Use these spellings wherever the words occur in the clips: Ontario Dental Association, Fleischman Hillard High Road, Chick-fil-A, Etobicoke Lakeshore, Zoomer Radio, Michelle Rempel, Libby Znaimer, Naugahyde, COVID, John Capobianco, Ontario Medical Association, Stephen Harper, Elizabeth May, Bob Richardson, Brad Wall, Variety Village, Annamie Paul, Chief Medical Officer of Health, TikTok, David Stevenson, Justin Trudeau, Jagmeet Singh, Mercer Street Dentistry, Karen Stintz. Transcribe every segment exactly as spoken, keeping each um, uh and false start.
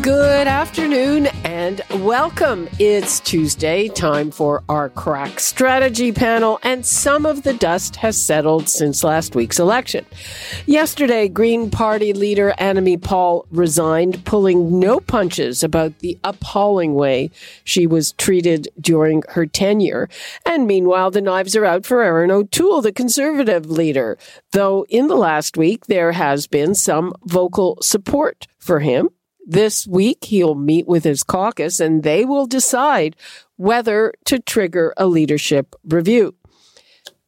Good afternoon and welcome. It's Tuesday, time for our crack strategy panel, and some of the dust has settled since last week's election. Yesterday, Green Party leader Annamie Paul resigned, pulling no punches about the appalling way she was treated during her tenure. And meanwhile, the knives are out for Erin O'Toole, the Conservative leader, though in the last week there has been some vocal support for him. This week, he'll meet with his caucus and they will decide whether to trigger a leadership review.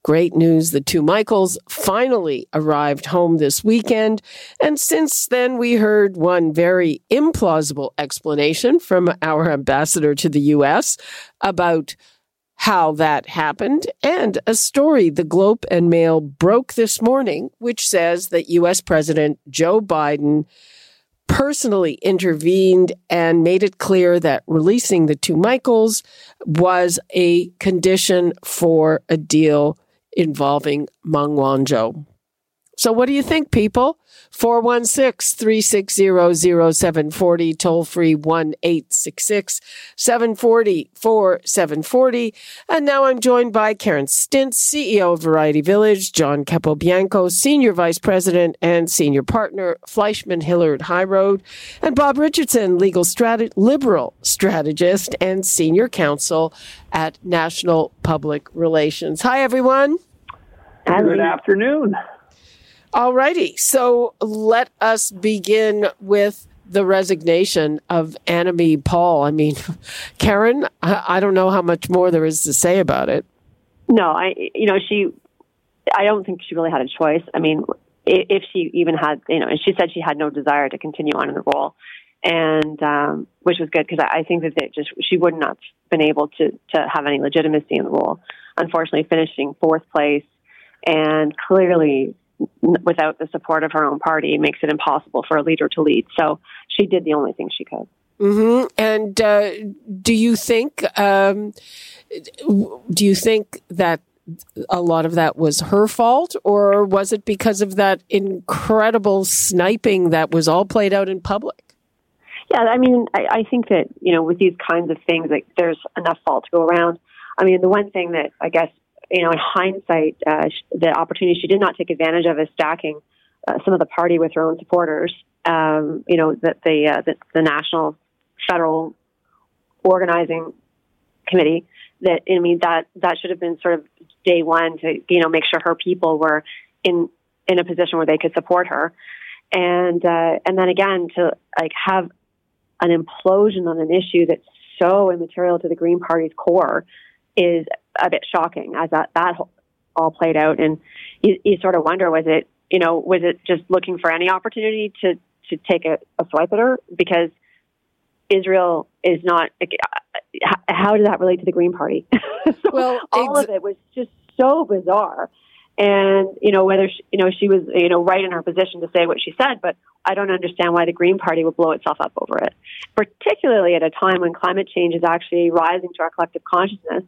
Great news, the two Michaels finally arrived home this weekend. And since then, we heard one very implausible explanation from our ambassador to the U S about how that happened, and a story the Globe and Mail broke this morning, which says that U S President Joe Biden personally intervened and made it clear that releasing the two Michaels was a condition for a deal involving Meng Wanzhou. So what do you think, people? four one six, three six zero, zero seven four zero, toll-free one eight six six, seven four zero, four seven four zero. And now I'm joined by Karen Stintz, C E O of Variety Village, John Capobianco, Senior Vice President and Senior Partner, Fleischman Hillard High Road, and Bob Richardson, Legal Strat- Liberal Strategist and Senior Counsel at National Public Relations. Hi, everyone. Good afternoon. All righty. So let us begin with the resignation of Annamie Paul. I mean, Karen, I don't know how much more there is to say about it. No, I, you know, she, I don't think she really had a choice. I mean, if she even had, you know, and she said she had no desire to continue on in the role, and um, which was good, because I think that they just, she would not have been able to, to have any legitimacy in the role. Unfortunately, finishing fourth place and clearly without the support of her own party, it makes it impossible for a leader to lead. So she did the only thing she could. Mm-hmm. And uh, do you think um, do you think that a lot of that was her fault, or was it because of that incredible sniping that was all played out in public? Yeah, I mean, I, I think that, you know, with these kinds of things, like, there's enough fault to go around. I mean, the one thing that I guess, you know, in hindsight, uh, the opportunity she did not take advantage of is stacking uh, some of the party with her own supporters. Um, you know, that the, uh, the the national federal organizing committee. That I mean, that that should have been sort of day one to, you know, make sure her people were in in a position where they could support her, and uh, and then again to like have an implosion on an issue that's so immaterial to the Green Party's core is a bit shocking, as that, that all played out. And you, you sort of wonder, was it, you know, was it just looking for any opportunity to, to take a, a swipe at her? Because Israel is not, how does that relate to the Green Party? so well, all ex- of it was just so bizarre. And, you know, whether, she, you know, she was, you know, right in her position to say what she said, but I don't understand why the Green Party would blow itself up over it, particularly at a time when climate change is actually rising to our collective consciousness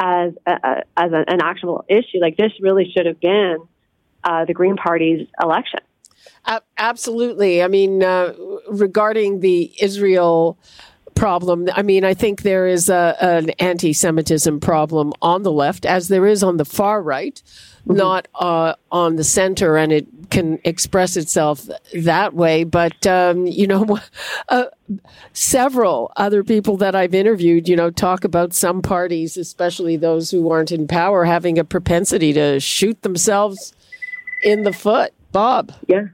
as a, a, as an actionable issue. Like, this really should have been uh, the Green Party's election. Uh, absolutely. I mean, uh, regarding the Israel problem, I mean, I think there is a, an anti-Semitism problem on the left, as there is on the far right, mm-hmm. not uh, on the center, and it can express itself that way. But, um, you know, uh, several other people that I've interviewed, you know, talk about some parties, especially those who aren't in power, having a propensity to shoot themselves in the foot. Bob? Yeah.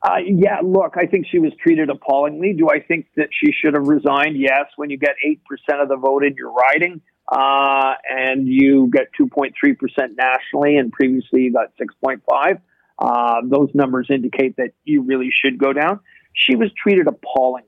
Uh, yeah, look, I think she was treated appallingly. Do I think that she should have resigned? Yes. When you get eight percent of the vote in your riding uh, and you get two point three percent nationally, and previously you got six point five, uh, those numbers indicate that you really should go down. She was treated appallingly.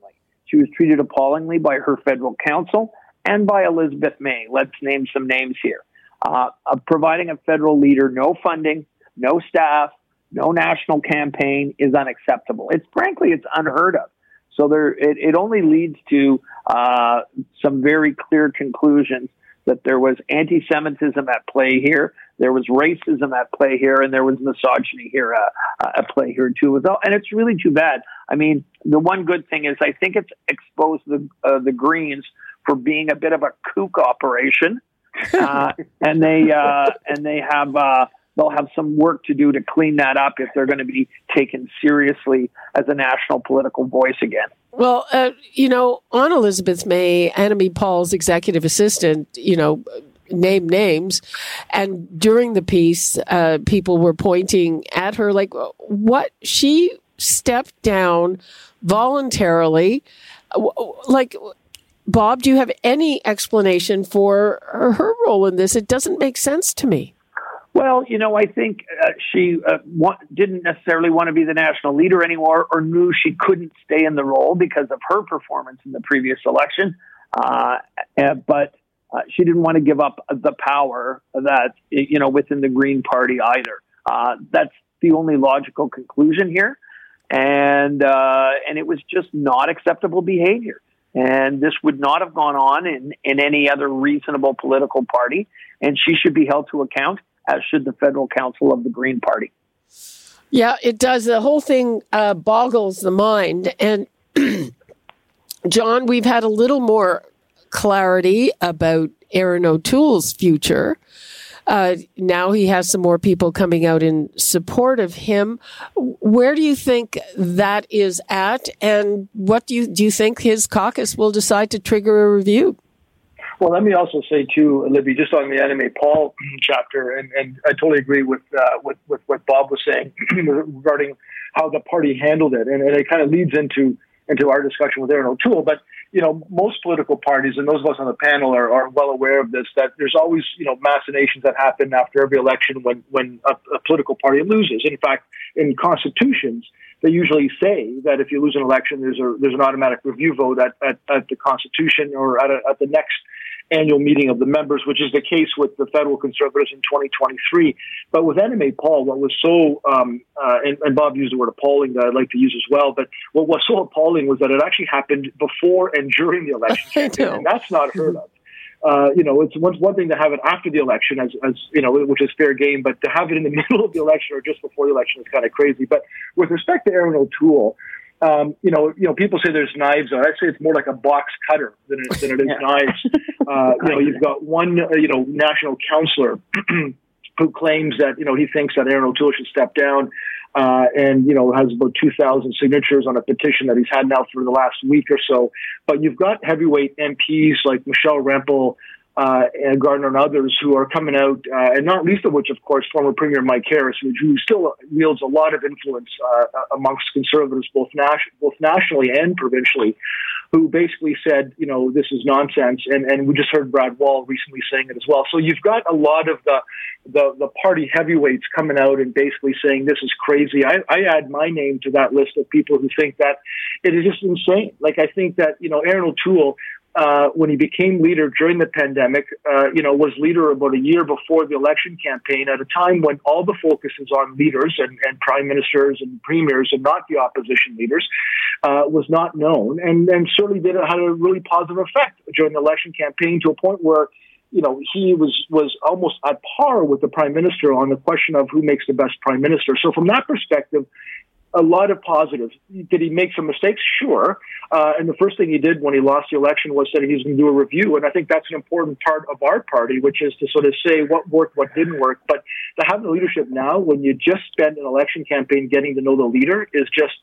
She was treated appallingly by her federal counsel and by Elizabeth May. Let's name some names here. Uh, of providing a federal leader no funding, no staff, no national campaign is unacceptable. It's frankly, it's unheard of. So there, it, it only leads to uh, some very clear conclusions that there was anti-Semitism at play here, there was racism at play here, and there was misogyny here uh, uh, at play here too. And it's really too bad. I mean, the one good thing is I think it's exposed the uh, the Greens for being a bit of a kook operation, uh, and they uh, and they have. Uh, They'll have some work to do to clean that up if they're going to be taken seriously as a national political voice again. Well, uh, you know, on Elizabeth May, Annamie Paul's executive assistant, you know, named names. And during the piece, uh, people were pointing at her like, what? She stepped down voluntarily. Like, Bob, do you have any explanation for her role in this? It doesn't make sense to me. Well, you know, I think uh, she uh, wa- didn't necessarily want to be the national leader anymore, or knew she couldn't stay in the role because of her performance in the previous election. Uh, but uh, she didn't want to give up the power that, you know, within the Green Party either. Uh, that's the only logical conclusion here. And uh, and it was just not acceptable behavior. And this would not have gone on in, in any other reasonable political party. And she should be held to account, as should the federal council of the Green Party. Yeah, it does. The whole thing uh, boggles the mind. And John, we've had a little more clarity about Erin O'Toole's future. Uh, now he has some more people coming out in support of him. Where do you think that is at? And what do you, do you think his caucus will decide to trigger a review? Well, let me also say, too, Libby, just on the Annamie Paul chapter, and, and I totally agree with, uh, with with what Bob was saying regarding how the party handled it. And, and it kind of leads into into our discussion with Erin O'Toole. But, you know, most political parties, and those of us on the panel are, are well aware of this, that there's always, you know, machinations that happen after every election when, when a, a political party loses. In fact, in constitutions, they usually say that if you lose an election, there's a there's an automatic review vote at, at, at the Constitution or at, a, at the next annual meeting of the members, which is the case with the federal Conservatives in twenty twenty-three. But with Annamie Paul, what was so, um, uh, and, and Bob used the word appalling that I'd like to use as well, but what was so appalling was that it actually happened before and during the election. And that's not heard of. Uh, you know, it's one, one thing to have it after the election, as, as you know, which is fair game, but to have it in the middle of the election or just before the election is kind of crazy. But with respect to Erin O'Toole, Um, you know, you know, people say there's knives out. I'd say it's more like a box cutter than it, than it is yeah. knives. Uh, you know, you've got one, uh, you know, national counselor who claims that, you know, he thinks that Erin O'Toole should step down uh, and, you know, has about two thousand signatures on a petition that he's had now for the last week or so. But you've got heavyweight M Ps like Michelle Rempel, Uh, and Gardner and others who are coming out, uh, and not least of which, of course, former Premier Mike Harris, who, who still wields a lot of influence uh, amongst Conservatives, both, nas- both nationally and provincially, who basically said, you know, this is nonsense. And, and we just heard Brad Wall recently saying it as well. So you've got a lot of the, the, the party heavyweights coming out and basically saying this is crazy. I, I add my name to that list of people who think that it is just insane. Like, I think that, you know, Erin O'Toole, Uh, when he became leader during the pandemic, uh, you know, was leader about a year before the election campaign at a time when all the focus is on leaders and, and prime ministers and premiers and not the opposition leaders, uh, was not known. And, and certainly did had a really positive effect during the election campaign to a point where, you know, he was, was almost at par with the prime minister on the question of who makes the best prime minister. So from that perspective, a lot of positives. Did he make some mistakes? Sure. Uh, and the first thing he did when he lost the election was that he was going to do a review. And I think that's an important part of our party, which is to sort of say what worked, what didn't work. But to have the leadership now, when you just spend an election campaign getting to know the leader, is just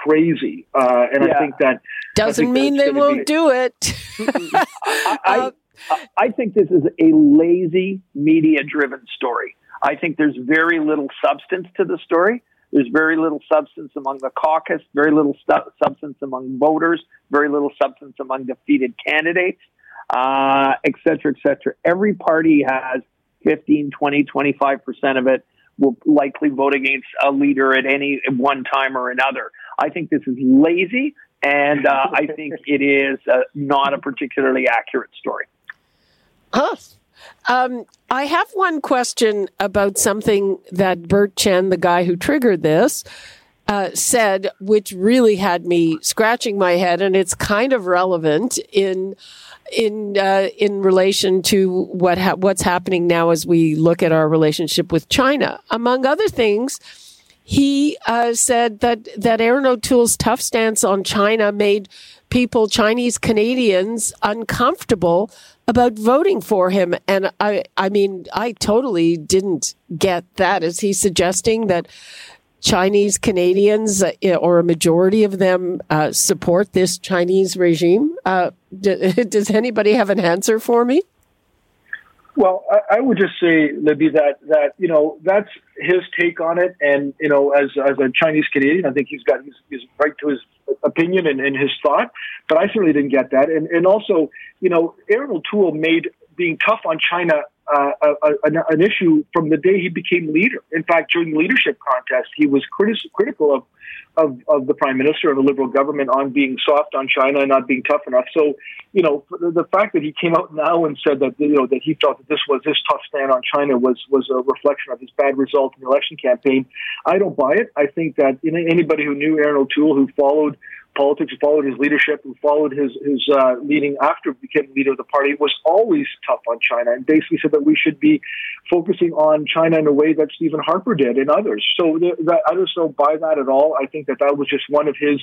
crazy. Uh, and yeah. I think that doesn't think mean they won't be... do it. I, I, I think this is a lazy, media-driven story. I think there's very little substance to the story. There's very little substance among the caucus, very little stu- substance among voters, very little substance among defeated candidates, uh, et cetera, et cetera. Every party has fifteen, twenty, twenty-five percent of it will likely vote against a leader at any one time or another. I think this is lazy. And uh, I think it is uh, not a particularly accurate story. Huh. Um, I have one question about something that Bert Chen, the guy who triggered this, uh, said, which really had me scratching my head, and it's kind of relevant in in uh, in relation to what ha- what's happening now as we look at our relationship with China. Among other things, he uh, said that that Erin O'Toole's tough stance on China made people, Chinese Canadians, uncomfortable about voting for him. And I, I mean, I totally didn't get that. Is he suggesting that Chinese Canadians, uh, or a majority of them, uh, support this Chinese regime? Uh, d- does anybody have an answer for me? Well, I, I would just say, Libby, that, that, you know, that's his take on it. And, you know, as, as a Chinese Canadian, I think he's got his, his right to his opinion and, and his thought, but I certainly didn't get that. And, and also, you know, Erin O'Toole made being tough on China uh, a, a, an issue from the day he became leader. In fact, during the leadership contest, he was criti- critical of, of, of the prime minister and the Liberal government on being soft on China and not being tough enough. So, you know, the fact that he came out now and said that, you know, that he felt that this was his tough stand on China was, was a reflection of his bad result in the election campaign, I don't buy it. I think that anybody who knew Erin O'Toole, who followed politics, who followed his leadership, who followed his, his uh, leading after he became leader of the party, was always tough on China and basically said that we should be focusing on China in a way that Stephen Harper did and others. So the, the, I just don't buy that at all. I think that that was just one of his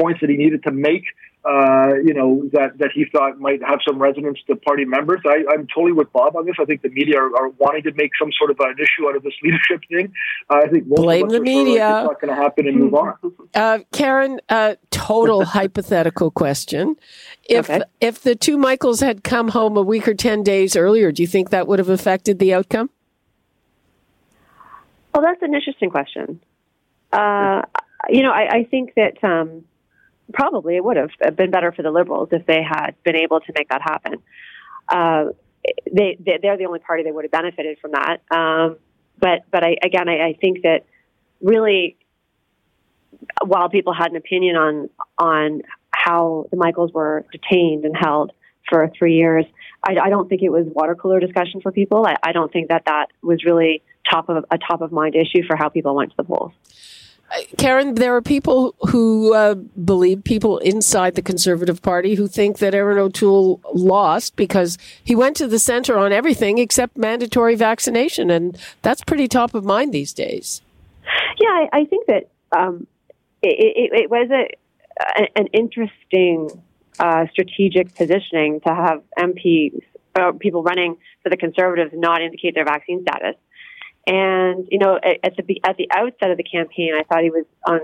points that he needed to make, uh, you know, that, that he thought might have some resonance to party members. I, I'm totally with Bob on this. I think the media are, are wanting to make some sort of an issue out of this leadership thing. Uh, I think most Blame of us the media. Like, it's not going to happen and move on. Uh, Karen, uh, total hypothetical question. If okay. if the two Michaels had come home a week or ten days earlier, do you think that would have affected the outcome? Well, that's an interesting question. Uh, you know, I, I think that... Um, Probably it would have been better for the Liberals if they had been able to make that happen. Uh, they, they, they're the only party that would have benefited from that. Um, but but I, again, I, I think that really, while people had an opinion on on how the Michaels were detained and held for three years, I, I don't think it was water cooler discussion for people. I, I don't think that that was really top of a top of mind issue for how people went to the polls. Karen, there are people who uh, believe, people inside the Conservative Party, who think that Erin O'Toole lost because he went to the center on everything except mandatory vaccination, and that's pretty top of mind these days. Yeah, I, I think that um, it, it, it was a, an interesting uh, strategic positioning to have M Ps, uh, people running for the Conservatives, not indicate their vaccine status. And, you know, at the at the outset of the campaign, I thought he was on,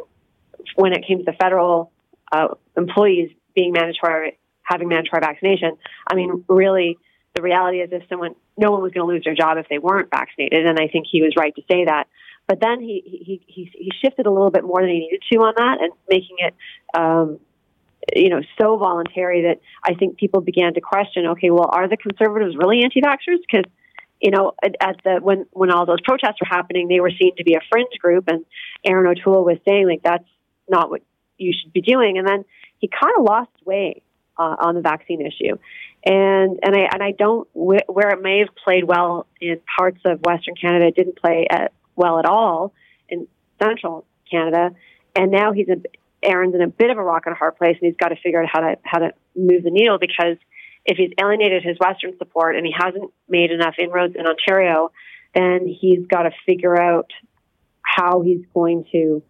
when it came to the federal uh, employees being mandatory, having mandatory vaccination. I mean, really, the reality is if someone, no one was going to lose their job if they weren't vaccinated. And I think he was right to say that. But then he he he, he shifted a little bit more than he needed to on that and making it, um, you know, so voluntary that I think people began to question, okay, well, are the Conservatives really anti-vaxxers? Because, you know, at the when, when all those protests were happening, they were seen to be a fringe group, and Erin O'Toole was saying, like, that's not what you should be doing. And then he kind of lost way uh, on the vaccine issue, and and I and I don't where it may have played well in parts of Western Canada, it didn't play at, well at all in Central Canada, and now he's a, Aaron's in a bit of a rock and a hard place, and he's got to figure out how to how to move the needle because if he's alienated his Western support and he hasn't made enough inroads in Ontario, then he's got to figure out how he's going to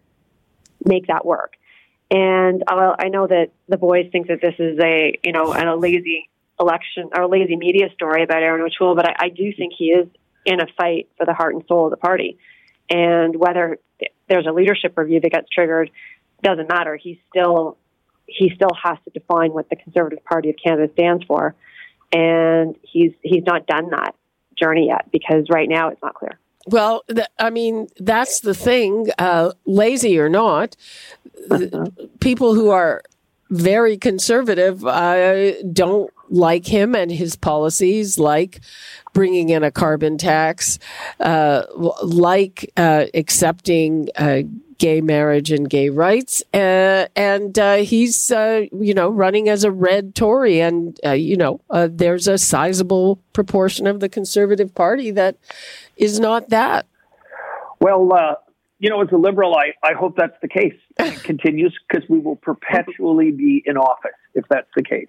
make that work. And I'll, I know that the boys think that this is a, you know, a lazy election or a lazy media story about Erin O'Toole, but I, I do think he is in a fight for the heart and soul of the party. And whether there's a leadership review that gets triggered doesn't matter. He's still... he still has to define what the Conservative Party of Canada stands for. And he's he's not done that journey yet, because right now it's not clear. Well, th- I mean, that's the thing, uh, lazy or not, th- people who are very conservative uh, don't like him and his policies, like bringing in a carbon tax, uh, like uh, accepting uh, gay marriage and gay rights. Uh, and uh, he's, uh, you know, running as a red Tory. And, uh, you know, uh, there's a sizable proportion of the Conservative Party that is not that. Well, uh, you know, as a liberal, I, I hope that's the case. It continues, because we will perpetually be in office if that's the case.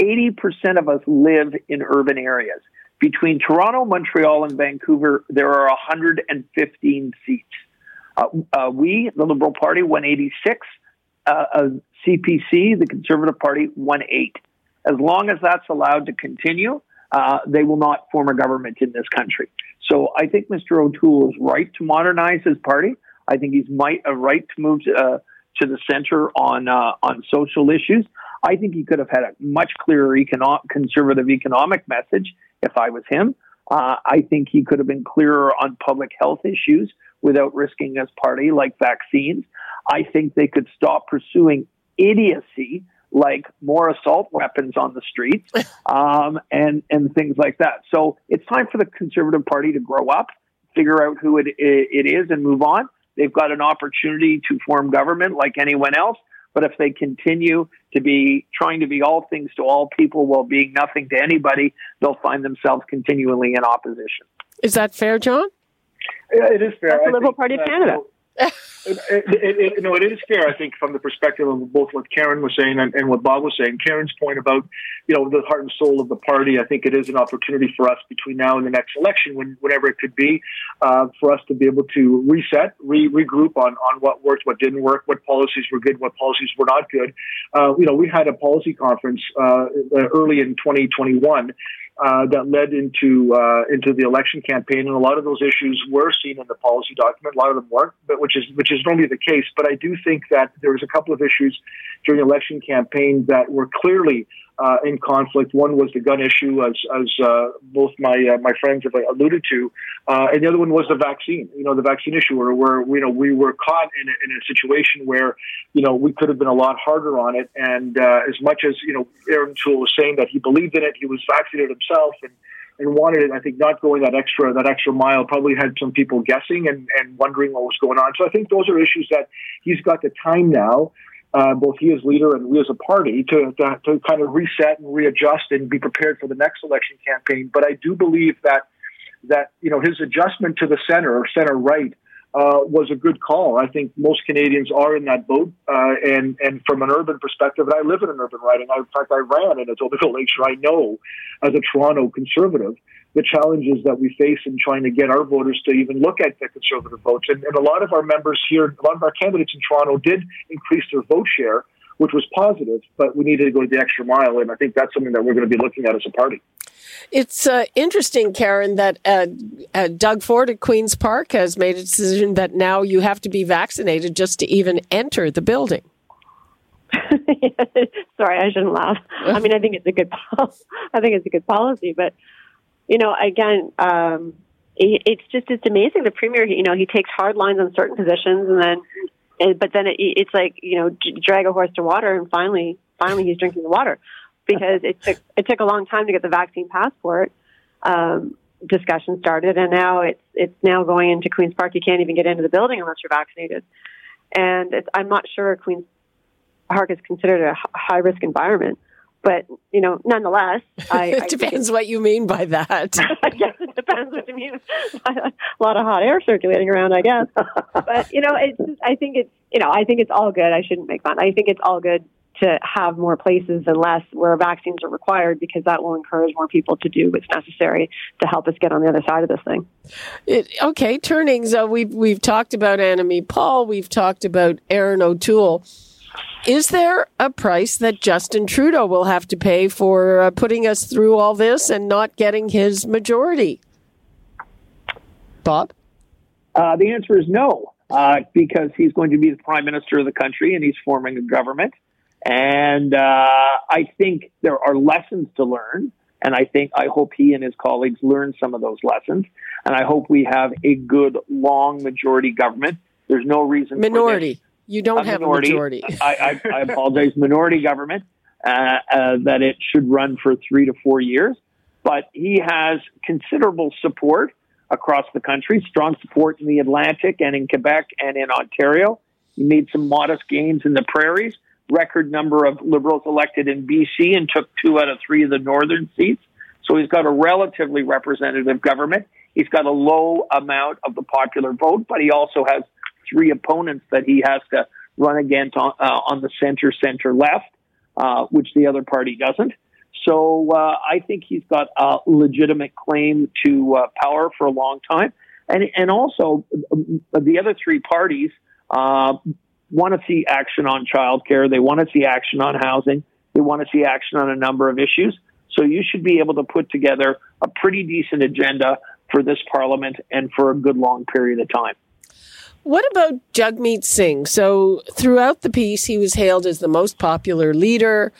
eighty percent of us live in urban areas. Between Toronto, Montreal, and Vancouver, there are one hundred fifteen seats. Uh, uh, we, the Liberal Party, won eighty-six. Uh, uh, C P C, the Conservative Party, won eight. As long as that's allowed to continue, uh, they will not form a government in this country. So I think Mister O'Toole is right to modernize his party. I think he's might, uh, right to move to, uh, to the center on uh, on social issues. I think he could have had a much clearer economic, conservative economic message if I was him. Uh, I think he could have been clearer on public health issues without risking his party, like vaccines. I think they could stop pursuing idiocy, like more assault weapons on the streets, um, and, and things like that. So it's time for the Conservative Party to grow up, figure out who it, it is, and move on. They've got an opportunity to form government like anyone else. But if they continue to be trying to be all things to all people while being nothing to anybody, they'll find themselves continually in opposition. Is that fair, John? Yeah, it is fair. That's the Liberal Party of Canada. It, it, it, it, no, it is fair, I think, from the perspective of both what Karen was saying and, and what Bob was saying. Karen's point about, you know, the heart and soul of the party, I think it is an opportunity for us between now and the next election, when, whenever it could be, uh, for us to be able to reset, re, regroup on, on what worked, what didn't work, what policies were good, what policies were not good. Uh, you know, we had a policy conference uh, early in twenty twenty-one Uh, that led into uh, into the election campaign, and a lot of those issues were seen in the policy document. A lot of them weren't, but which is which is normally the case. But I do think that there was a couple of issues during the election campaign that were clearly uh, in conflict. One was the gun issue, as as uh, both my uh, my friends have alluded to, uh, and the other one was the vaccine. You know, the vaccine issue, where, where you know we were caught in a, in a situation where you know we could have been a lot harder on it. And uh, as much as you know, Erin O'Toole was saying that he believed in it, he was vaccinated himself. And, and wanted it. I think not going that extra that extra mile probably had some people guessing and, and wondering what was going on. So I think those are issues that he's got the time now, uh, both he as leader and we as a party, to, to to kind of reset and readjust and be prepared for the next election campaign. But I do believe that that you know his adjustment to the center or center right uh, was a good call. I think most Canadians are in that boat, uh, and and from an urban perspective, and I live in an urban riding. I, in fact, I ran in Etobicoke Lakeshore. So I know, as a Toronto Conservative, the challenges that we face in trying to get our voters to even look at the Conservative votes. And, and a lot of our members here, a lot of our candidates in Toronto did increase their vote share, which was positive, but we needed to go the extra mile, and I think that's something that we're going to be looking at as a party. It's uh, interesting, Karen, that uh, uh, Doug Ford at Queen's Park has made a decision that now you have to be vaccinated just to even enter the building. Sorry, I shouldn't laugh. I mean, I think it's a good, pol- I think it's a good policy, but you know, again, um, it, it's just it's amazing. The premier, you know, he takes hard lines on certain positions, and then. But then it, it's like, you know, drag a horse to water, and finally, finally he's drinking the water, because it took it took a long time to get the vaccine passport um, discussion started, and now it's it's now going into Queen's Park. You can't even get into the building unless you're vaccinated, and it's, I'm not sure Queen's Park is considered a high risk environment. But, you know, nonetheless... I, it I depends it, what you mean by that. I guess it depends what you mean. A lot of hot air circulating around, I guess. But, you know, it's just, I think it's, you know, I think it's all good. I shouldn't make fun. I think it's all good to have more places and less where vaccines are required, because that will encourage more people to do what's necessary to help us get on the other side of this thing. It, okay, turning. So we've, we've talked about Annamie Paul. We've talked about Erin O'Toole. Is there a price that Justin Trudeau will have to pay for uh, putting us through all this and not getting his majority? Bob? Uh, the answer is no, uh, because he's going to be the prime minister of the country and he's forming a government. And uh, I think there are lessons to learn. And I think I hope he and his colleagues learn some of those lessons. And I hope we have a good, long majority government. There's no reason. Minority. For this. You don't a have minority. a majority. I, I, I apologize. Minority government. uh, uh, that it should run for three to four years. But he has considerable support across the country, strong support in the Atlantic and in Quebec and in Ontario. He made some modest gains in the prairies, record number of Liberals elected in B C, and took two out of three of the northern seats. So he's got a relatively representative government. He's got a low amount of the popular vote, but he also has three opponents that he has to run against on, uh, on the center, center left, uh, which the other party doesn't. So uh, I think he's got a legitimate claim to uh, power for a long time. And, and also, the other three parties uh, want to see action on childcare. They want to see action on housing. They want to see action on a number of issues. So you should be able to put together a pretty decent agenda for this parliament and for a good long period of time. What about Jagmeet Singh? So throughout the piece, he was hailed as the most popular leader.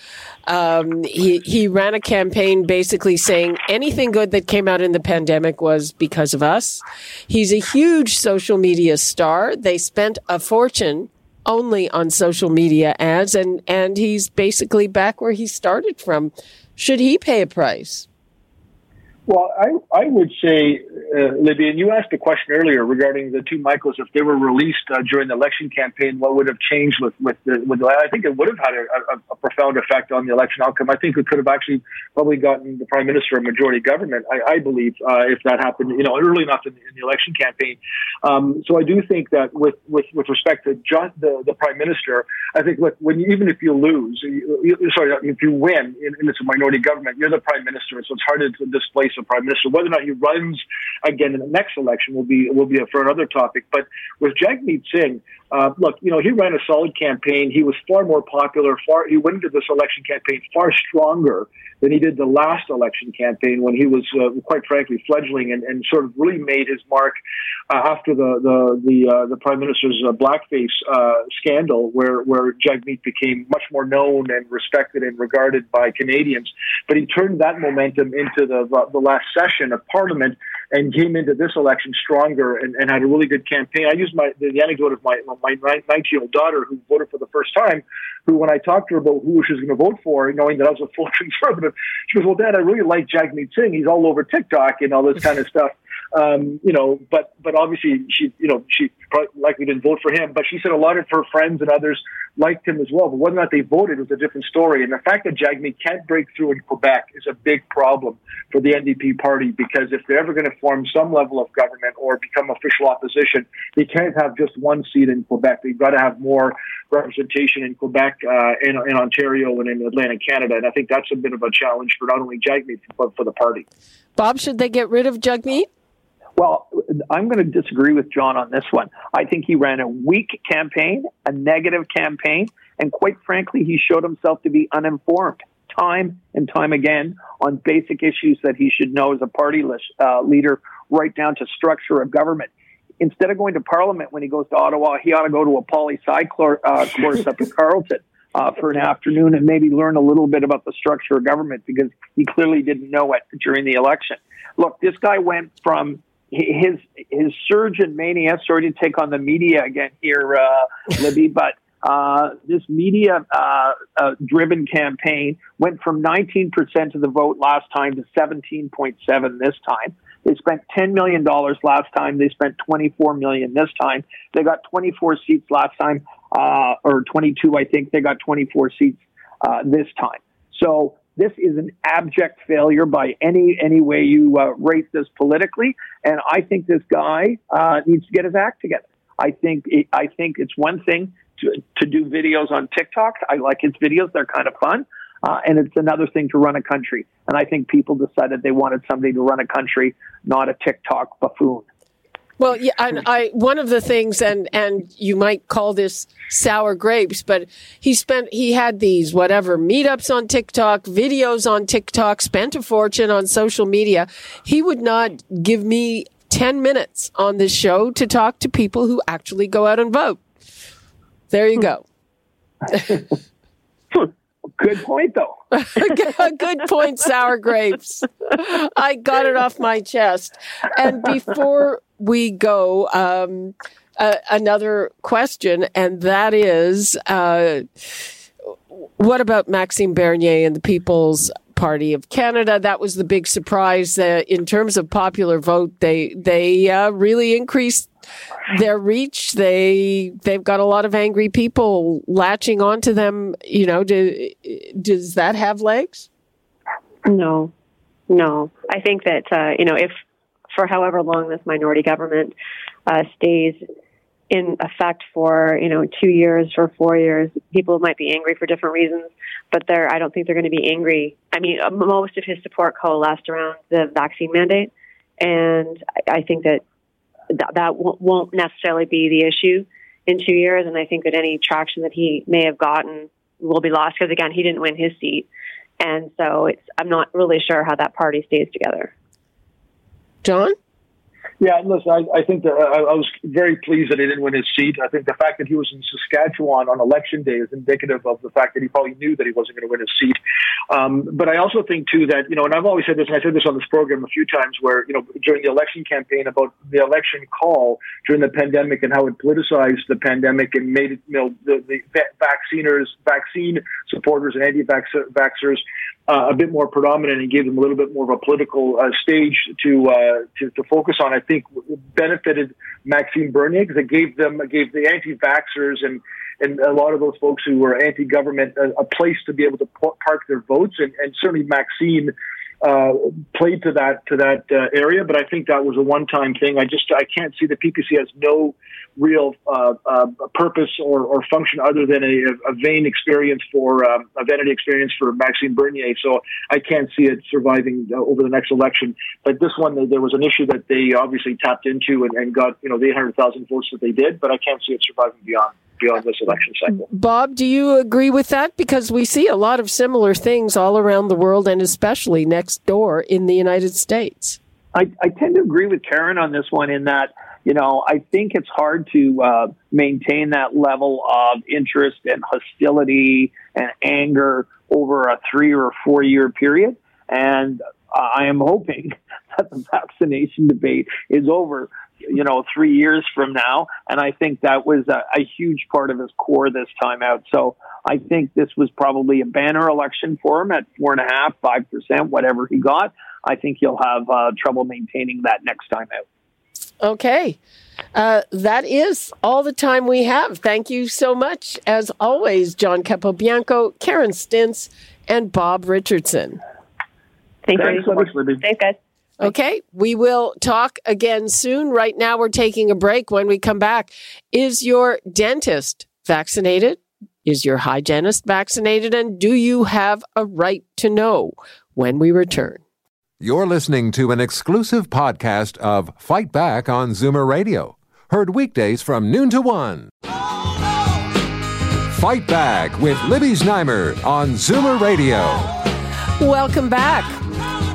Um, he, he ran a campaign basically saying anything good that came out in the pandemic was because of us. He's a huge social media star. They spent a fortune only on social media ads, and, and he's basically back where he started from. Should he pay a price? Well, I, I would say, uh, Libby, and you asked a question earlier regarding the two Michaels, if they were released uh, during the election campaign, what would have changed with, with, the, with the, I think it would have had a, a, a profound effect on the election outcome. I think it could have actually probably gotten the Prime Minister a majority government, I, I believe, uh, if that happened, you know, early enough in, in the election campaign. Um, so I do think that with, with, with respect to John, the, the Prime Minister, I think, look, when you, even if you lose, you, you, sorry, if you win and it's a minority government, you're the Prime Minister, so it's hard to displace the Prime Minister. Whether or not he runs again in the next election will be will be for another topic. But with Jagmeet Singh, uh, look, you know, he ran a solid campaign. He was far more popular. Far he went into this election campaign far stronger than he did the last election campaign when he was, uh, quite frankly, fledgling and, and sort of really made his mark uh, after the the the, uh, the Prime Minister's uh, blackface uh, scandal, where where Jagmeet became much more known and respected and regarded by Canadians. But he turned that momentum into the the last session of Parliament and came into this election stronger and, and had a really good campaign. I used my the anecdote of my my nineteen-year-old daughter who voted for the first time, who when I talked to her about who she was going to vote for, knowing that I was a full conservative, she goes, "Well, Dad, I really like Jagmeet Singh. He's all over TikTok and all this kind of stuff." Um, you know, but, but obviously she, you know, she probably likely didn't vote for him, but she said a lot of her friends and others liked him as well. But whether or not they voted was a different story. And the fact that Jagmeet can't break through in Quebec is a big problem for the N D P party, because if they're ever going to form some level of government or become official opposition, they can't have just one seat in Quebec. They've got to have more representation in Quebec, uh, in, in Ontario and in Atlantic Canada. And I think that's a bit of a challenge for not only Jagmeet, but for the party. Bob, should they get rid of Jagmeet? Well, I'm going to disagree with John on this one. I think he ran a weak campaign, a negative campaign, and quite frankly, he showed himself to be uninformed time and time again on basic issues that he should know as a party list, uh, leader, right down to structure of government. Instead of going to Parliament when he goes to Ottawa, he ought to go to a poli-sci cor- uh, course up in Carleton uh, for an afternoon and maybe learn a little bit about the structure of government, because he clearly didn't know it during the election. Look, this guy went from His his surge in mania, sorry to take on the media again here, uh, Libby, but uh, this media-driven uh, uh, campaign went from nineteen percent of the vote last time to seventeen point seven this time. They spent ten million dollars last time. They spent twenty-four million dollars this time. They got twenty-four seats last time, uh, or twenty-two, I think. They got twenty-four seats uh, this time. So this is an abject failure by any any way you uh, rate this politically, and I think this guy uh, needs to get his act together. I think it, I think it's one thing to, to do videos on TikTok. I like his videos; they're kind of fun, uh, and it's another thing to run a country. And I think people decided they wanted somebody to run a country, not a TikTok buffoon. Well, yeah, and I, one of the things, and, and you might call this sour grapes, but he spent, he had these, whatever, meetups on TikTok, videos on TikTok, spent a fortune on social media. He would not give me ten minutes on this show to talk to people who actually go out and vote. There you go. Good point, though. Good point, sour grapes. I got it off my chest. And before we go, um, uh, another question, and that is, uh, What about Maxime Bernier and the People's Party of Canada? That was the big surprise. Uh, in terms of popular vote, they they uh, really increased their reach. They they've got a lot of angry people latching onto them. You know, do, does that have legs? No, no. I think that uh, you know, if for however long this minority government uh, stays in effect for, you know, two years, for four years, people might be angry for different reasons, but they're, I don't think they're going to be angry. I mean, most of his support coalesced around the vaccine mandate, and I think that th- that w- won't necessarily be the issue in two years, and I think that any traction that he may have gotten will be lost because, again, he didn't win his seat, and so it's, I'm not really sure how that party stays together. John? Yeah, listen, I, I think that I, I was very pleased that he didn't win his seat. I think the fact that he was in Saskatchewan on election day is indicative of the fact that he probably knew that he wasn't going to win his seat. Um, but I also think, too, that, you know, and I've always said this, and I said this on this program a few times where, you know, during the election campaign about the election call during the pandemic and how it politicized the pandemic and made it, you know, the, the vacciners, vaccine supporters and anti-vaxxers uh, a bit more predominant and gave them a little bit more of a political uh, stage to, uh, to to focus on. I think benefited Maxime Bernier because it gave them, gave the anti-vaxxers and, and a lot of those folks who were anti-government a, a place to be able to park their votes, and, and certainly Maxime uh, played to that to that uh, area. But I think that was a one-time thing. I just I can't see the P P C has no real uh, uh, purpose or, or function other than a, a vain experience for um, a vanity experience for Maxime Bernier. So I can't see it surviving uh, over the next election. But this one, there was an issue that they obviously tapped into and, and got, you know, the eight hundred thousand votes that they did. But I can't see it surviving beyond. beyond this election cycle. Bob, do you agree with that? Because we see a lot of similar things all around the world and especially next door in the United States. I, I tend to agree with Karen on this one in that, you know, I think it's hard to uh, maintain that level of interest and hostility and anger over a three or four year period. And I am hoping that the vaccination debate is over, you know, three years from now. And I think that was a, a huge part of his core this time out. So I think this was probably a banner election for him at four and a half, five percent, whatever he got. I think he'll have uh, trouble maintaining that next time out. Okay. Uh, that is all the time we have. Thank you so much. As always, John Capobianco, Karen Stintz, and Bob Richardson. Thank Thanks you so much, Libby. Thanks, guys. Okay, we will talk again soon. Right now, we're taking a break. When we come back, is your dentist vaccinated? Is your hygienist vaccinated? And do you have a right to know? When we return. You're listening to an exclusive podcast of Fight Back on Zoomer Radio. Heard weekdays from noon to one. Oh, no. Fight Back with Libby Znaimer on Zoomer Radio. Welcome back.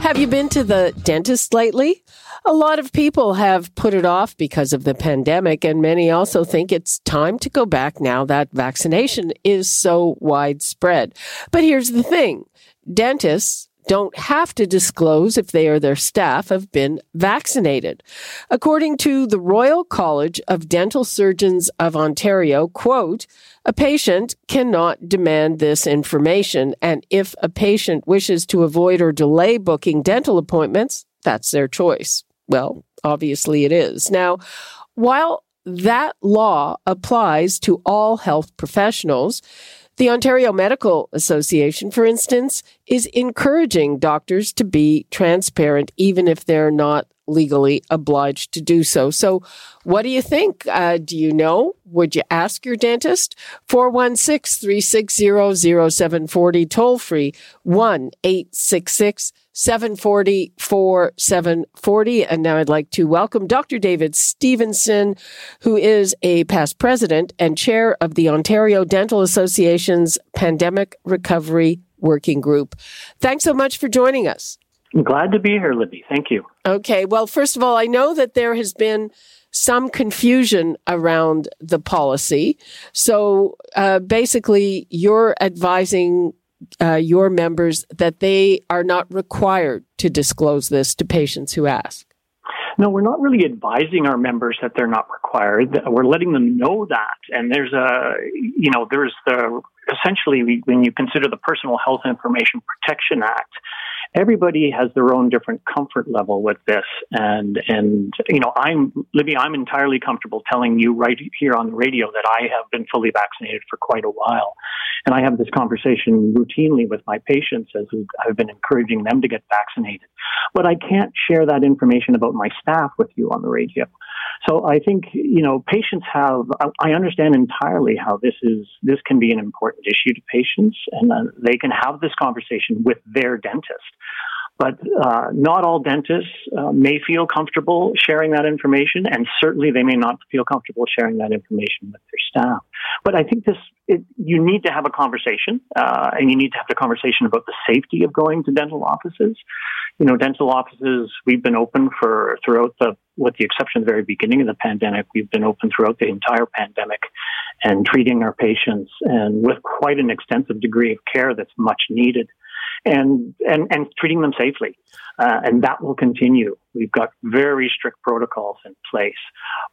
Have you been to the dentist lately? A lot of people have put it off because of the pandemic, and many also think it's time to go back now that vaccination is so widespread. But here's the thing. Dentists don't have to disclose if they or their staff have been vaccinated. According to the Royal College of Dental Surgeons of Ontario, quote, a patient cannot demand this information, and if a patient wishes to avoid or delay booking dental appointments, that's their choice. Well, obviously it is. Now, while that law applies to all health professionals, the Ontario Medical Association, for instance, is encouraging doctors to be transparent, even if they're not legally obliged to do so. So what do you think? Uh, do you know? Would you ask your dentist? four one six, three six zero, zero seven four zero, toll free one eight six six, seven four zero, four seven four zero. And now I'd like to welcome Doctor David Stevenson, who is a past president and chair of the Ontario Dental Association's Pandemic Recovery Working Group. Thanks so much for joining us. I'm glad to be here, Libby. Thank you. Okay. Well, first of all, I know that there has been some confusion around the policy. So uh, basically, you're advising uh, your members that they are not required to disclose this to patients who ask. No, we're not really advising our members that they're not required. We're letting them know that. And there's a, you know, there's the essentially, we, when you consider the Personal Health Information Protection Act, everybody has their own different comfort level with this. And, and you know, I'm Libby, I'm entirely comfortable telling you right here on the radio that I have been fully vaccinated for quite a while. And I have this conversation routinely with my patients as I've been encouraging them to get vaccinated. But I can't share that information about my staff with you on the radio. So I think, you know, patients have, I understand entirely how this is, this can be an important issue to patients, and uh, they can have this conversation with their dentist. But uh, not all dentists uh, may feel comfortable sharing that information, and certainly they may not feel comfortable sharing that information with their staff. But I think this, it, you need to have a conversation, uh, and you need to have the conversation about the safety of going to dental offices. You know, dental offices, we've been open for throughout the, with the exception of the very beginning of the pandemic, we've been open throughout the entire pandemic and treating our patients, and with quite an extensive degree of care that's much needed. And, and and treating them safely. Uh, and that will continue. We've got very strict protocols in place.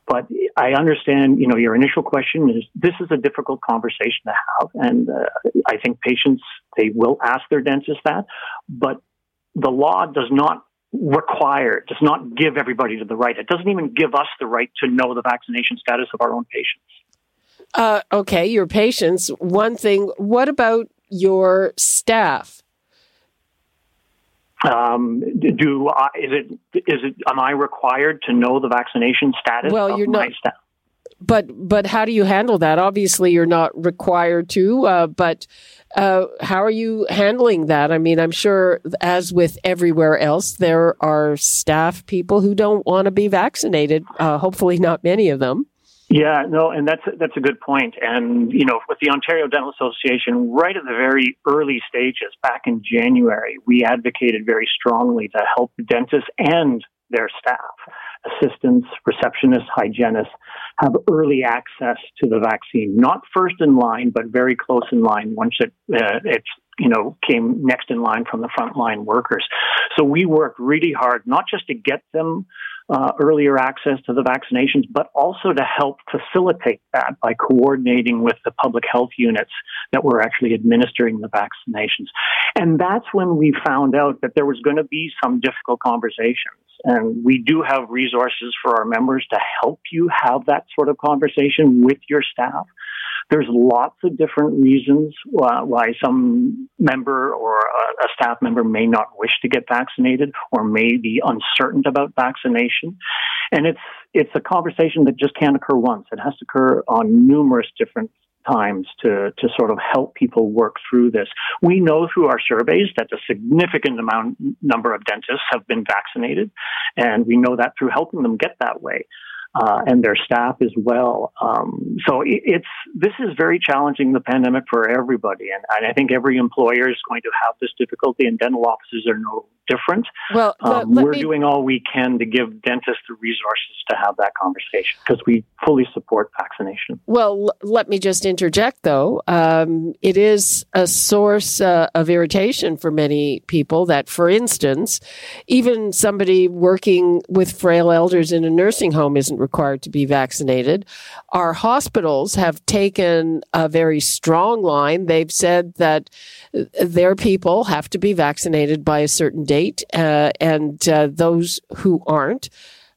But I understand, you know, your initial question is, this is a difficult conversation to have. And uh, I think patients, they will ask their dentist that. But the law does not require, does not give everybody the right. It doesn't even give us the right to know the vaccination status of our own patients. Uh, okay, your patients. One thing, what about your staff? Um, do I, is it, is it, am I required to know the vaccination status well, of you're my not, staff? But, but how do you handle that? Obviously you're not required to, uh, but, uh, how are you handling that? I mean, I'm sure as with everywhere else, there are staff people who don't want to be vaccinated. Uh, hopefully not many of them. Yeah, no, and that's that's a good point. And, you know, with the Ontario Dental Association, right at the very early stages, back in January, we advocated very strongly to help dentists and their staff, assistants, receptionists, hygienists, have early access to the vaccine. Not first in line, but very close in line once it uh, it's you know, came next in line from the frontline workers. So we worked really hard, not just to get them Uh, earlier access to the vaccinations, but also to help facilitate that by coordinating with the public health units that were actually administering the vaccinations. And that's when we found out that there was going to be some difficult conversations. And we do have resources for our members to help you have that sort of conversation with your staff. There's lots of different reasons why, why some member or a, a staff member may not wish to get vaccinated or may be uncertain about vaccination. And it's it's a conversation that just can't occur once. It has to occur on numerous different times to, to sort of help people work through this. We know through our surveys that a significant amount number of dentists have been vaccinated, and we know that through helping them get that way. Uh, and their staff as well. Um, so it, it's this is very challenging, the pandemic, for everybody. And, and I think every employer is going to have this difficulty, and dental offices are no different. Well, um, we're me... doing all we can to give dentists the resources to have that conversation because we fully support vaccination. Well, l- let me just interject, though. Um, it is a source uh, of irritation for many people that, for instance, even somebody working with frail elders in a nursing home isn't required to be vaccinated. Our hospitals have taken a very strong line. They've said that their people have to be vaccinated by a certain date, uh, and uh, those who aren't,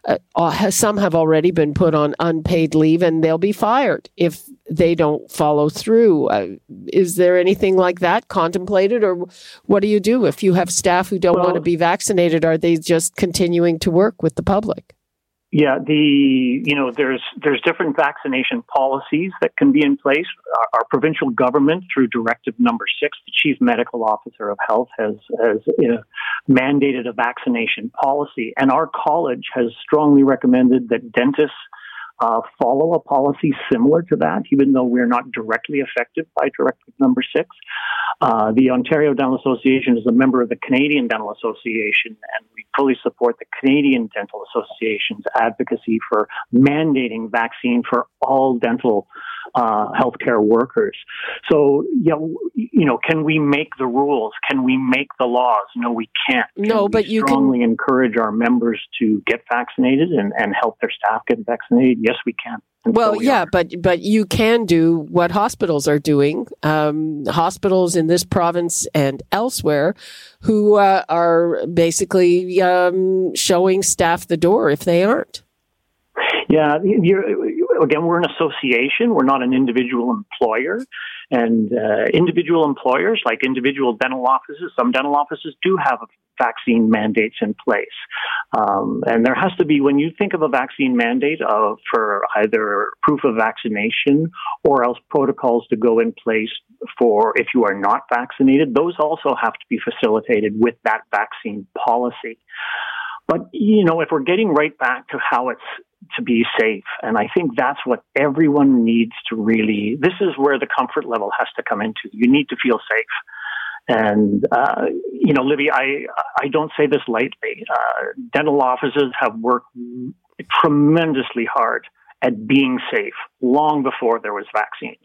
uh, some have already been put on unpaid leave, and they'll be fired if they don't follow through. Uh, is there anything like that contemplated, or what do you do if you have staff who don't well, want to be vaccinated? Are they just continuing to work with the public? Yeah, the you know there's there's different vaccination policies that can be in place. Our, our provincial government, through Directive Number Six, the Chief Medical Officer of Health has has you know, mandated a vaccination policy, and our college has strongly recommended that dentists uh, follow a policy similar to that, even though we're not directly affected by Directive Number Six. Uh, the Ontario Dental Association is a member of the Canadian Dental Association, and we fully support the Canadian Dental Association's advocacy for mandating vaccine for all dental uh, healthcare workers. So, yeah, you know, can we make the rules? Can we make the laws? No, we can't. Can no, but you can strongly encourage our members to get vaccinated and, and help their staff get vaccinated. Yes, we can. Well, so we yeah, are. but but you can do what hospitals are doing. Um, hospitals in this province and elsewhere who uh, are basically um, showing staff the door if they aren't. Yeah, you're, again, we're an association. We're not an individual employer. And uh, individual employers, like individual dental offices, some dental offices do have vaccine mandates in place. Um, and there has to be, when you think of a vaccine mandate uh, for either proof of vaccination or else protocols to go in place for if you are not vaccinated, those also have to be facilitated with that vaccine policy. But, you know, if we're getting right back to how it's to be safe, and I think that's what everyone needs to really, this is where the comfort level has to come into. You need to feel safe. And, uh, you know, Libby, I, I don't say this lightly. Uh, dental offices have worked tremendously hard at being safe long before there was vaccines.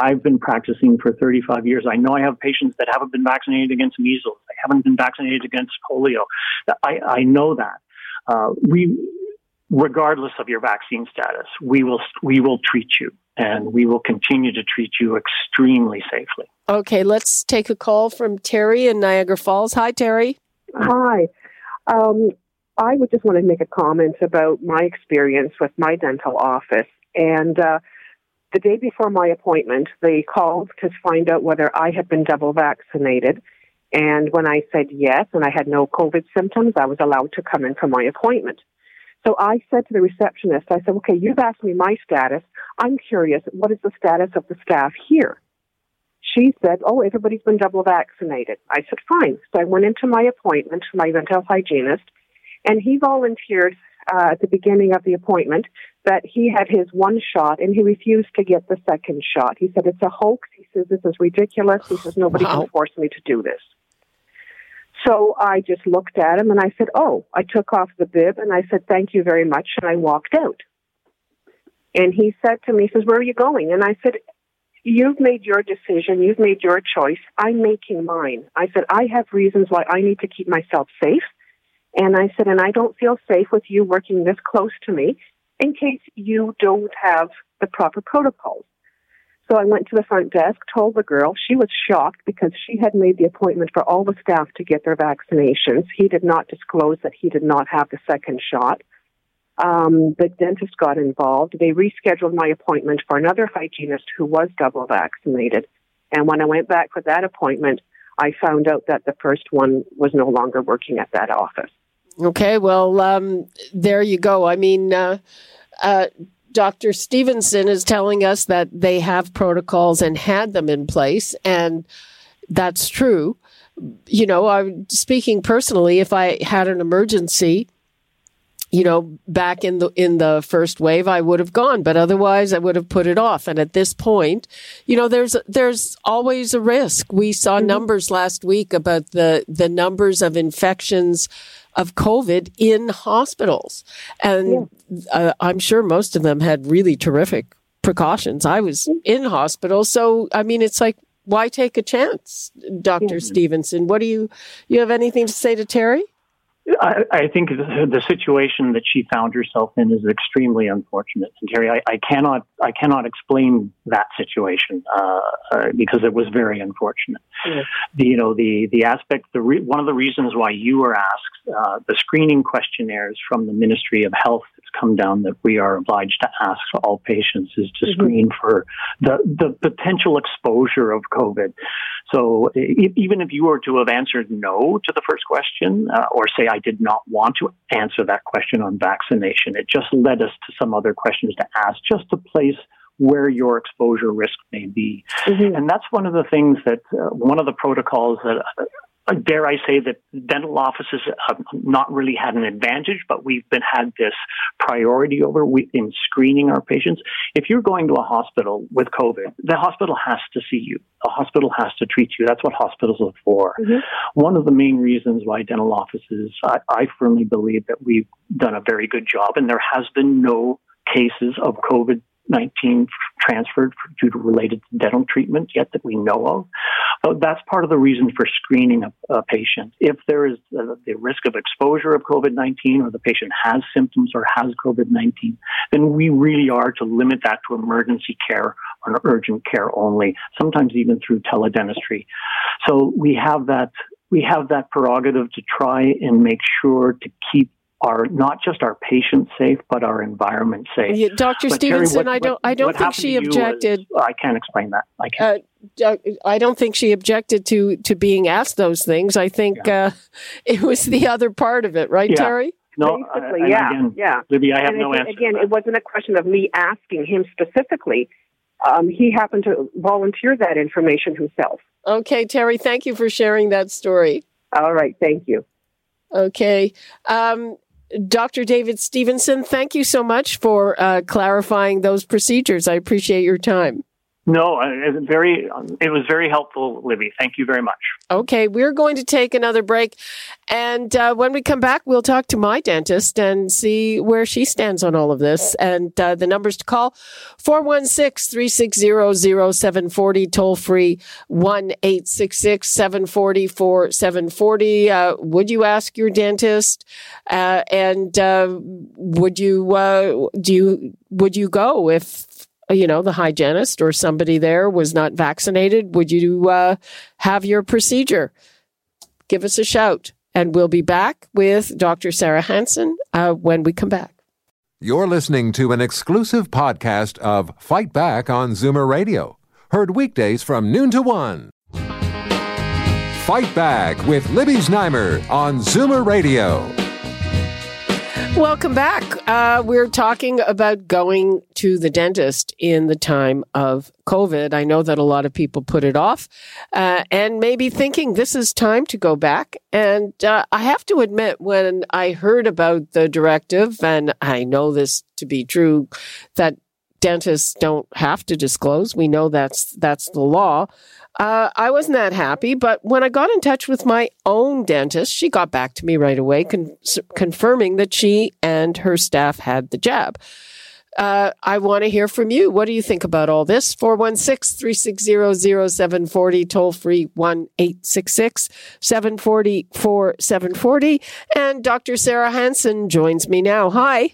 I've been practicing for thirty-five years. I know I have patients that haven't been vaccinated against measles. They haven't been vaccinated against polio. I, I know that. Uh, we, regardless of your vaccine status, we will we will treat you, and we will continue to treat you extremely safely. Okay, let's take a call from Terry in Niagara Falls. Hi, Terry. Hi. Um, I would just want to make a comment about my experience with my dental office. And uh, the day before my appointment, they called to find out whether I had been double vaccinated. And when I said yes, and I had no COVID symptoms, I was allowed to come in for my appointment. So I said to the receptionist, I said, okay, you've asked me my status. I'm curious, what is the status of the staff here? She said, oh, everybody's been double vaccinated. I said, fine. So I went into my appointment, my dental hygienist, and he volunteered uh, at the beginning of the appointment that he had his one shot and he refused to get the second shot. He said, it's a hoax. He says, this is ridiculous. He says, nobody wow. can force me to do this. So I just looked at him and I said, oh, I took off the bib and I said, thank you very much. And I walked out. And he said to me, he says, where are you going? And I said, you've made your decision. You've made your choice. I'm making mine. I said, I have reasons why I need to keep myself safe. And I said, and I don't feel safe with you working this close to me in case you don't have the proper protocols. So I went to the front desk, told the girl. She was shocked because she had made the appointment for all the staff to get their vaccinations. He did not disclose that he did not have the second shot. Um, the dentist got involved. They rescheduled my appointment for another hygienist who was double vaccinated. And when I went back for that appointment, I found out that the first one was no longer working at that office. Okay, well, um, there you go. I mean, uh, uh, Doctor Stevenson is telling us that they have protocols and had them in place, and that's true. You know, I'm speaking personally, if I had an emergency, you know, back in the in the first wave, I would have gone, but otherwise I would have put it off. And at this point, you know, there's there's always a risk. We saw mm-hmm. numbers last week about the the numbers of infections of COVID in hospitals. And yeah. uh, I'm sure most of them had really terrific precautions. I was in hospital. So, I mean, it's like, why take a chance, Doctor Yeah. Stevenson? What do you, you have anything to say to Terry? I, I think the, the situation that she found herself in is extremely unfortunate. And Terry, I, I cannot, I cannot explain that situation uh, uh, because it was very unfortunate. Mm. The, you know, the the aspect, the re, one of the reasons why you were asked uh, the screening questionnaires from the Ministry of Health that's come down that we are obliged to ask all patients is to mm-hmm. screen for the the potential exposure of COVID. So if, even if you were to have answered no to the first question, uh, or say I I did not want to answer that question on vaccination. It just led us to some other questions to ask, just to place where your exposure risk may be. Mm-hmm. And that's one of the things that, uh, one of the protocols that, uh, dare I say, that dental offices have not really had an advantage, but we've been had this priority over we, in screening our patients. If you're going to a hospital with COVID, the hospital has to see you. The hospital has to treat you. That's what hospitals are for. Mm-hmm. One of the main reasons why dental offices, I, I firmly believe that we've done a very good job, and there has been no cases of COVID COVID nineteen transferred due to related dental treatment yet that we know of. Uh, that's part of the reason for screening a, a patient. If there is uh, the risk of exposure of COVID nineteen or the patient has symptoms or has COVID nineteen, then we really are to limit that to emergency care or urgent care only, sometimes even through teledentistry. So we have that we have that prerogative to try and make sure to keep are not just our patients safe, but our environment safe. Yeah, Doctor But Stevenson, Terry, what, I don't, I don't think she objected. Was, I can't explain that. I can't. Uh, I don't think she objected to, to being asked those things. I think yeah. uh, it was the other part of it, right, yeah. Terry? No, basically, I, I, yeah, again, yeah. Libby, I have and no again, answer. Again, it wasn't a question of me asking him specifically. Um, he happened to volunteer that information himself. Okay, Terry, thank you for sharing that story. All right, thank you. Okay. Um, Doctor David Stevenson, thank you so much for uh, clarifying those procedures. I appreciate your time. No, it was, very, it was very helpful, Libby. Thank you very much. Okay, we're going to take another break. And uh, when we come back, we'll talk to my dentist and see where she stands on all of this. And uh, the numbers to call, four one six, three six zero, zero seven four zero, toll-free one eight six six, seven four zero, four seven four zero. Uh, would you ask your dentist? Uh, and uh, would you uh, do you would you go if... you know, the hygienist or somebody there was not vaccinated, would you uh, have your procedure? Give us a shout. And we'll be back with Doctor Sarah Hansen uh, when we come back. You're listening to an exclusive podcast of Fight Back on Zoomer Radio. Heard weekdays from noon to one. Fight Back with Libby Znaimer on Zoomer Radio. Welcome back. Uh, we're talking about going to the dentist in the time of COVID. I know that a lot of people put it off uh, and maybe thinking this is time to go back. And uh, I have to admit, when I heard about the directive, and I know this to be true, that dentists don't have to disclose. We know that's that's the law. Uh, I wasn't that happy, but when I got in touch with my own dentist, she got back to me right away, con- confirming that she and her staff had the jab. Uh, I want to hear from you. What do you think about all this? four one six, three six zero, zero seven four zero, toll-free one eight six six, seven four zero, four seven four zero. And Doctor Sarah Hansen joins me now. Hi.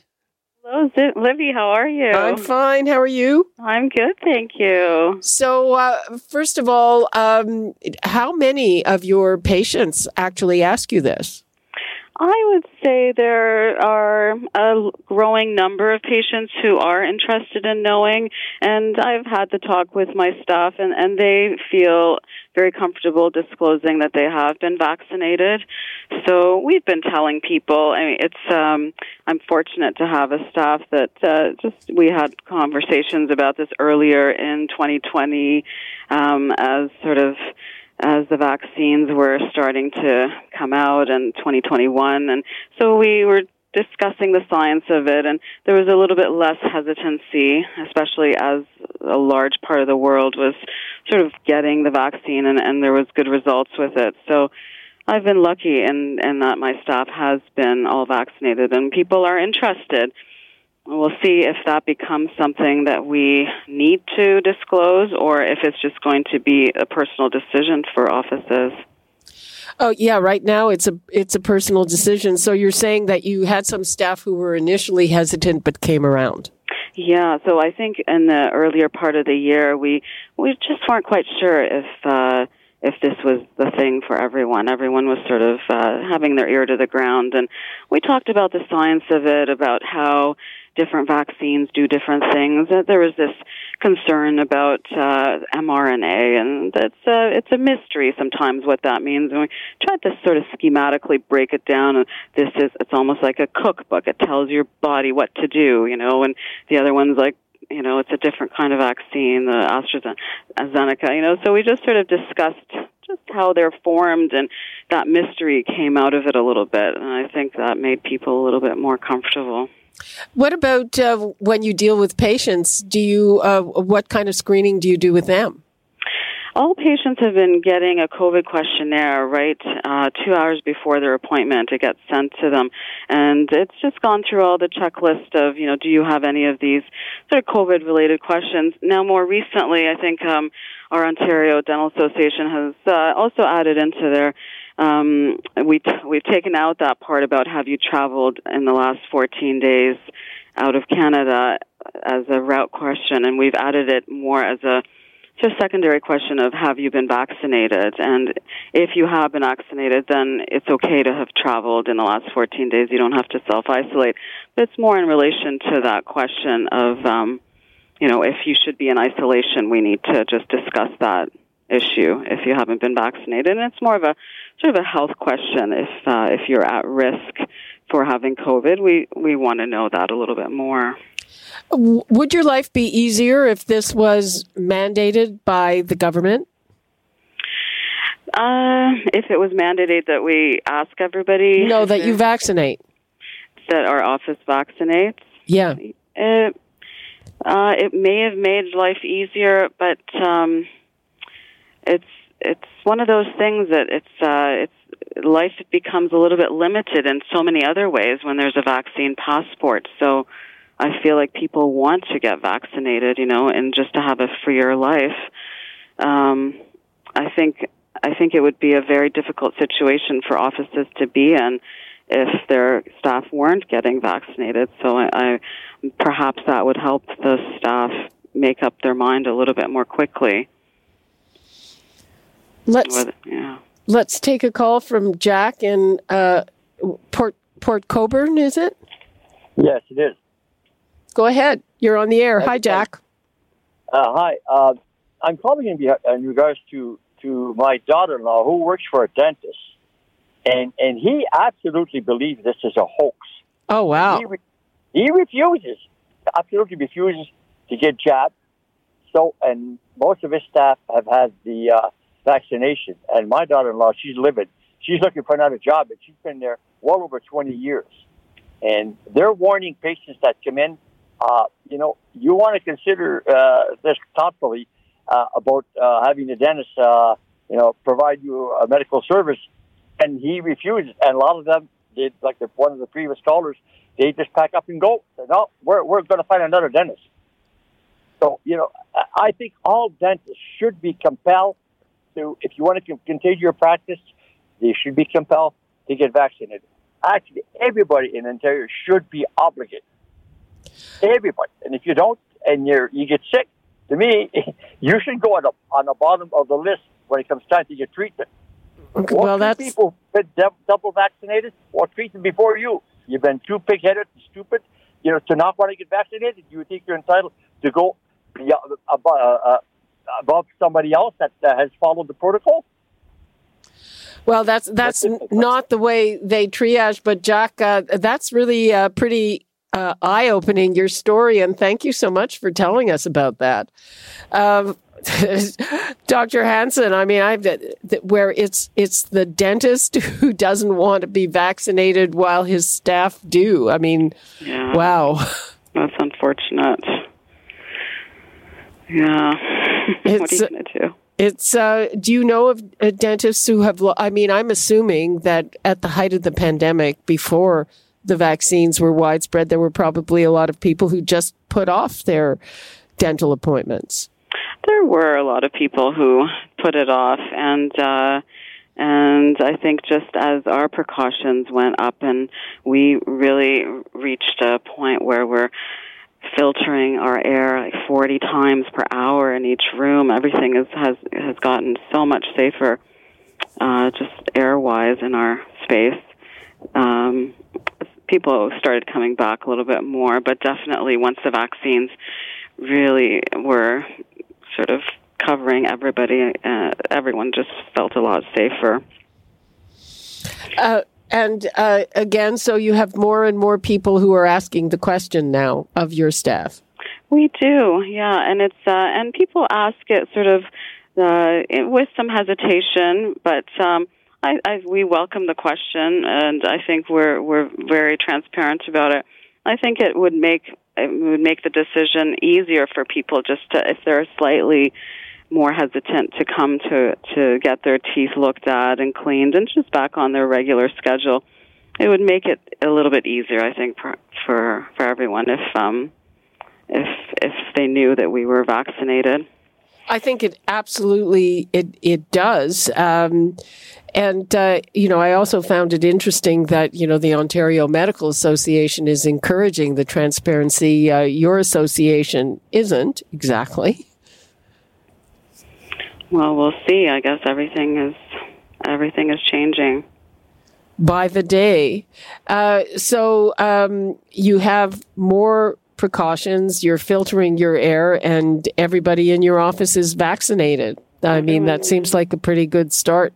Hello, Libby. How are you? I'm fine. How are you? I'm good, thank you. So, uh, first of all, um, how many of your patients actually ask you this? I would say there are a growing number of patients who are interested in knowing, and I've had the talk with my staff, and, and they feel very comfortable disclosing that they have been vaccinated. So we've been telling people. I mean, it's um, I'm fortunate to have a staff that uh, just we had conversations about this earlier in twenty twenty um, as sort of. as the vaccines were starting to come out in twenty twenty-one. And so we were discussing the science of it, and there was a little bit less hesitancy, especially as a large part of the world was sort of getting the vaccine, and, and there was good results with it. So I've been lucky in, in that my staff has been all vaccinated, and people are interested. We'll see if that becomes something that we need to disclose or if it's just going to be a personal decision for offices. Oh, yeah. Right now, it's a it's a personal decision. So you're saying that you had some staff who were initially hesitant but came around. Yeah. So I think in the earlier part of the year, we we just weren't quite sure if uh, if this was the thing for everyone. Everyone was sort of uh, having their ear to the ground. And we talked about the science of it, about how different vaccines do different things. There was this concern about uh, mRNA, and that's uh, it's a mystery sometimes what that means. And we tried to sort of schematically break it down. This is it's almost like a cookbook. It tells your body what to do, you know. And the other one's like, you know, it's a different kind of vaccine, the AstraZeneca, you know. So we just sort of discussed just how they're formed, and that mystery came out of it a little bit. And I think that made people a little bit more comfortable. What about uh, when you deal with patients? Do you uh, what kind of screening do you do with them? all patients have been getting a COVID questionnaire, right, uh, two hours before their appointment. It gets sent to them. And it's just gone through all the checklist of, you know, do you have any of these sort of COVID-related questions? Now, more recently, I think um, our Ontario Dental Association has uh, also added into their Um, we t- we've taken out that part about have you traveled in the last fourteen days out of Canada as a route question, and we've added it more as a just secondary question of have you been vaccinated, and if you have been vaccinated, then it's okay to have traveled in the last fourteen days. You don't have to self-isolate. But it's more in relation to that question of, um, you know, if you should be in isolation, we need to just discuss that issue if you haven't been vaccinated, and it's more of a sort of a health question. If uh, if you're at risk for having COVID, we we want to know that a little bit more. Would your life be easier if this was mandated by the government? Uh, if it was mandated that we ask everybody, no, that you vaccinate, that our office vaccinates, yeah, it uh, it may have made life easier, but. Um, It's it's one of those things that it's uh, it's life becomes a little bit limited in so many other ways when there's a vaccine passport. So I feel like people want to get vaccinated, you know, and just to have a freer life. Um, I think I think it would be a very difficult situation for offices to be in if their staff weren't getting vaccinated. So I, I perhaps that would help the staff make up their mind a little bit more quickly. Let's yeah. let's take a call from Jack in uh, Port Port Coburn, is it? Yes, it is. Go ahead. You're on the air. Hi, Jack. Uh, hi. Uh, I'm calling in, in regards to, to my daughter-in-law who works for a dentist, and, and he absolutely believes this is a hoax. Oh, wow. He, re- he refuses, absolutely refuses to get jabbed. So, and most of his staff have had the... Uh, vaccination. And my daughter-in-law, she's livid. She's looking for another job, and she's been there well over twenty years. And they're warning patients that come in, uh, you know, you want to consider uh, this thoughtfully uh, about uh, having a dentist, uh, you know, provide you a medical service. And he refuses. And a lot of them, did, like the, one of the previous callers, they just pack up and go. Said, no, we're, we're going to find another dentist. So, you know, I think all dentists should be compelled to, if you want to continue your practice, they should be compelled to get vaccinated. Actually, everybody in Ontario should be obligated. Everybody. And if you don't, and you you get sick, to me, you should go on the, on the bottom of the list when it comes time to get treatment. Okay, well, that's... people been double vaccinated or treated before you. You've been too pig-headed and stupid, you know, to not want to get vaccinated. You think you're entitled to go beyond, uh, uh, above somebody else that uh, has followed the protocol? Well, that's that's, that's not the way they triage, but Jack, uh, that's really uh, pretty uh, eye-opening, your story, and thank you so much for telling us about that. Um, Doctor Hansen, I mean, I've where it's it's the dentist who doesn't want to be vaccinated while his staff do. I mean, yeah. Wow. That's unfortunate. Yeah. What are you going to do? It's, uh, do you know of uh, dentists who have, lo- I mean, I'm assuming that at the height of the pandemic, before the vaccines were widespread, there were probably a lot of people who just put off their dental appointments. There were a lot of people who put it off. And, uh, and I think just as our precautions went up and we really reached a point where we're filtering our air like forty times per hour in each room. Everything is, has has gotten so much safer, uh, just air-wise in our space. Um, people started coming back a little bit more, but definitely once the vaccines really were sort of covering everybody, uh, everyone just felt a lot safer. Uh And uh, again, so you have more and more people who are asking the question now of your staff. We do, yeah, and it's uh, and people ask it sort of uh, with some hesitation, but um, I, I, we welcome the question, and I think we're we're very transparent about it. I think it would make it would make the decision easier for people just to, if they're slightly more hesitant to come to, to get their teeth looked at and cleaned and just back on their regular schedule. It would make it a little bit easier, I think, for for, for everyone if um if if they knew that we were vaccinated. I think it absolutely it it does. Um, and, uh, you know, I also found it interesting that, you know, the Ontario Medical Association is encouraging the transparency. Uh, your association isn't exactly. Well, we'll see. I guess everything is everything is changing by the day. Uh, so um, you have more precautions, you're filtering your air, and everybody in your office is vaccinated. I mean, that seems like a pretty good start.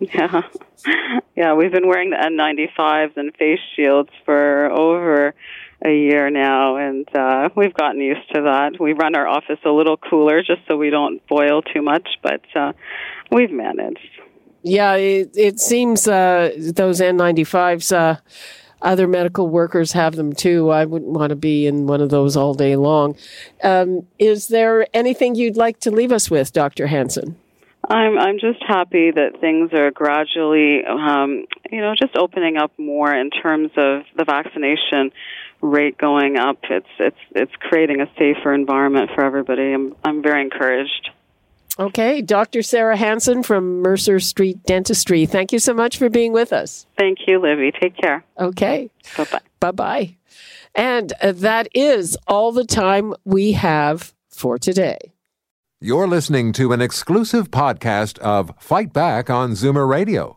Yeah. Yeah, we've been wearing the N ninety-fives and face shields for over a year now, and uh, we've gotten used to that. We run our office a little cooler just so we don't boil too much, but uh, we've managed. Yeah, it, it seems uh, those N ninety-fives... Uh, Other medical workers have them too. I wouldn't want to be in one of those all day long. Um, is there anything you'd like to leave us with, Doctor Hansen? I'm I'm just happy that things are gradually, um, you know, just opening up more in terms of the vaccination rate going up. It's it's it's creating a safer environment for everybody. I'm I'm very encouraged. Okay, Doctor Sarah Hansen from Mercer Street Dentistry, thank you so much for being with us. Thank you, Libby. Take care. Okay. Bye-bye. Bye-bye. And that is all the time we have for today. You're listening to an exclusive podcast of Fight Back on Zoomer Radio.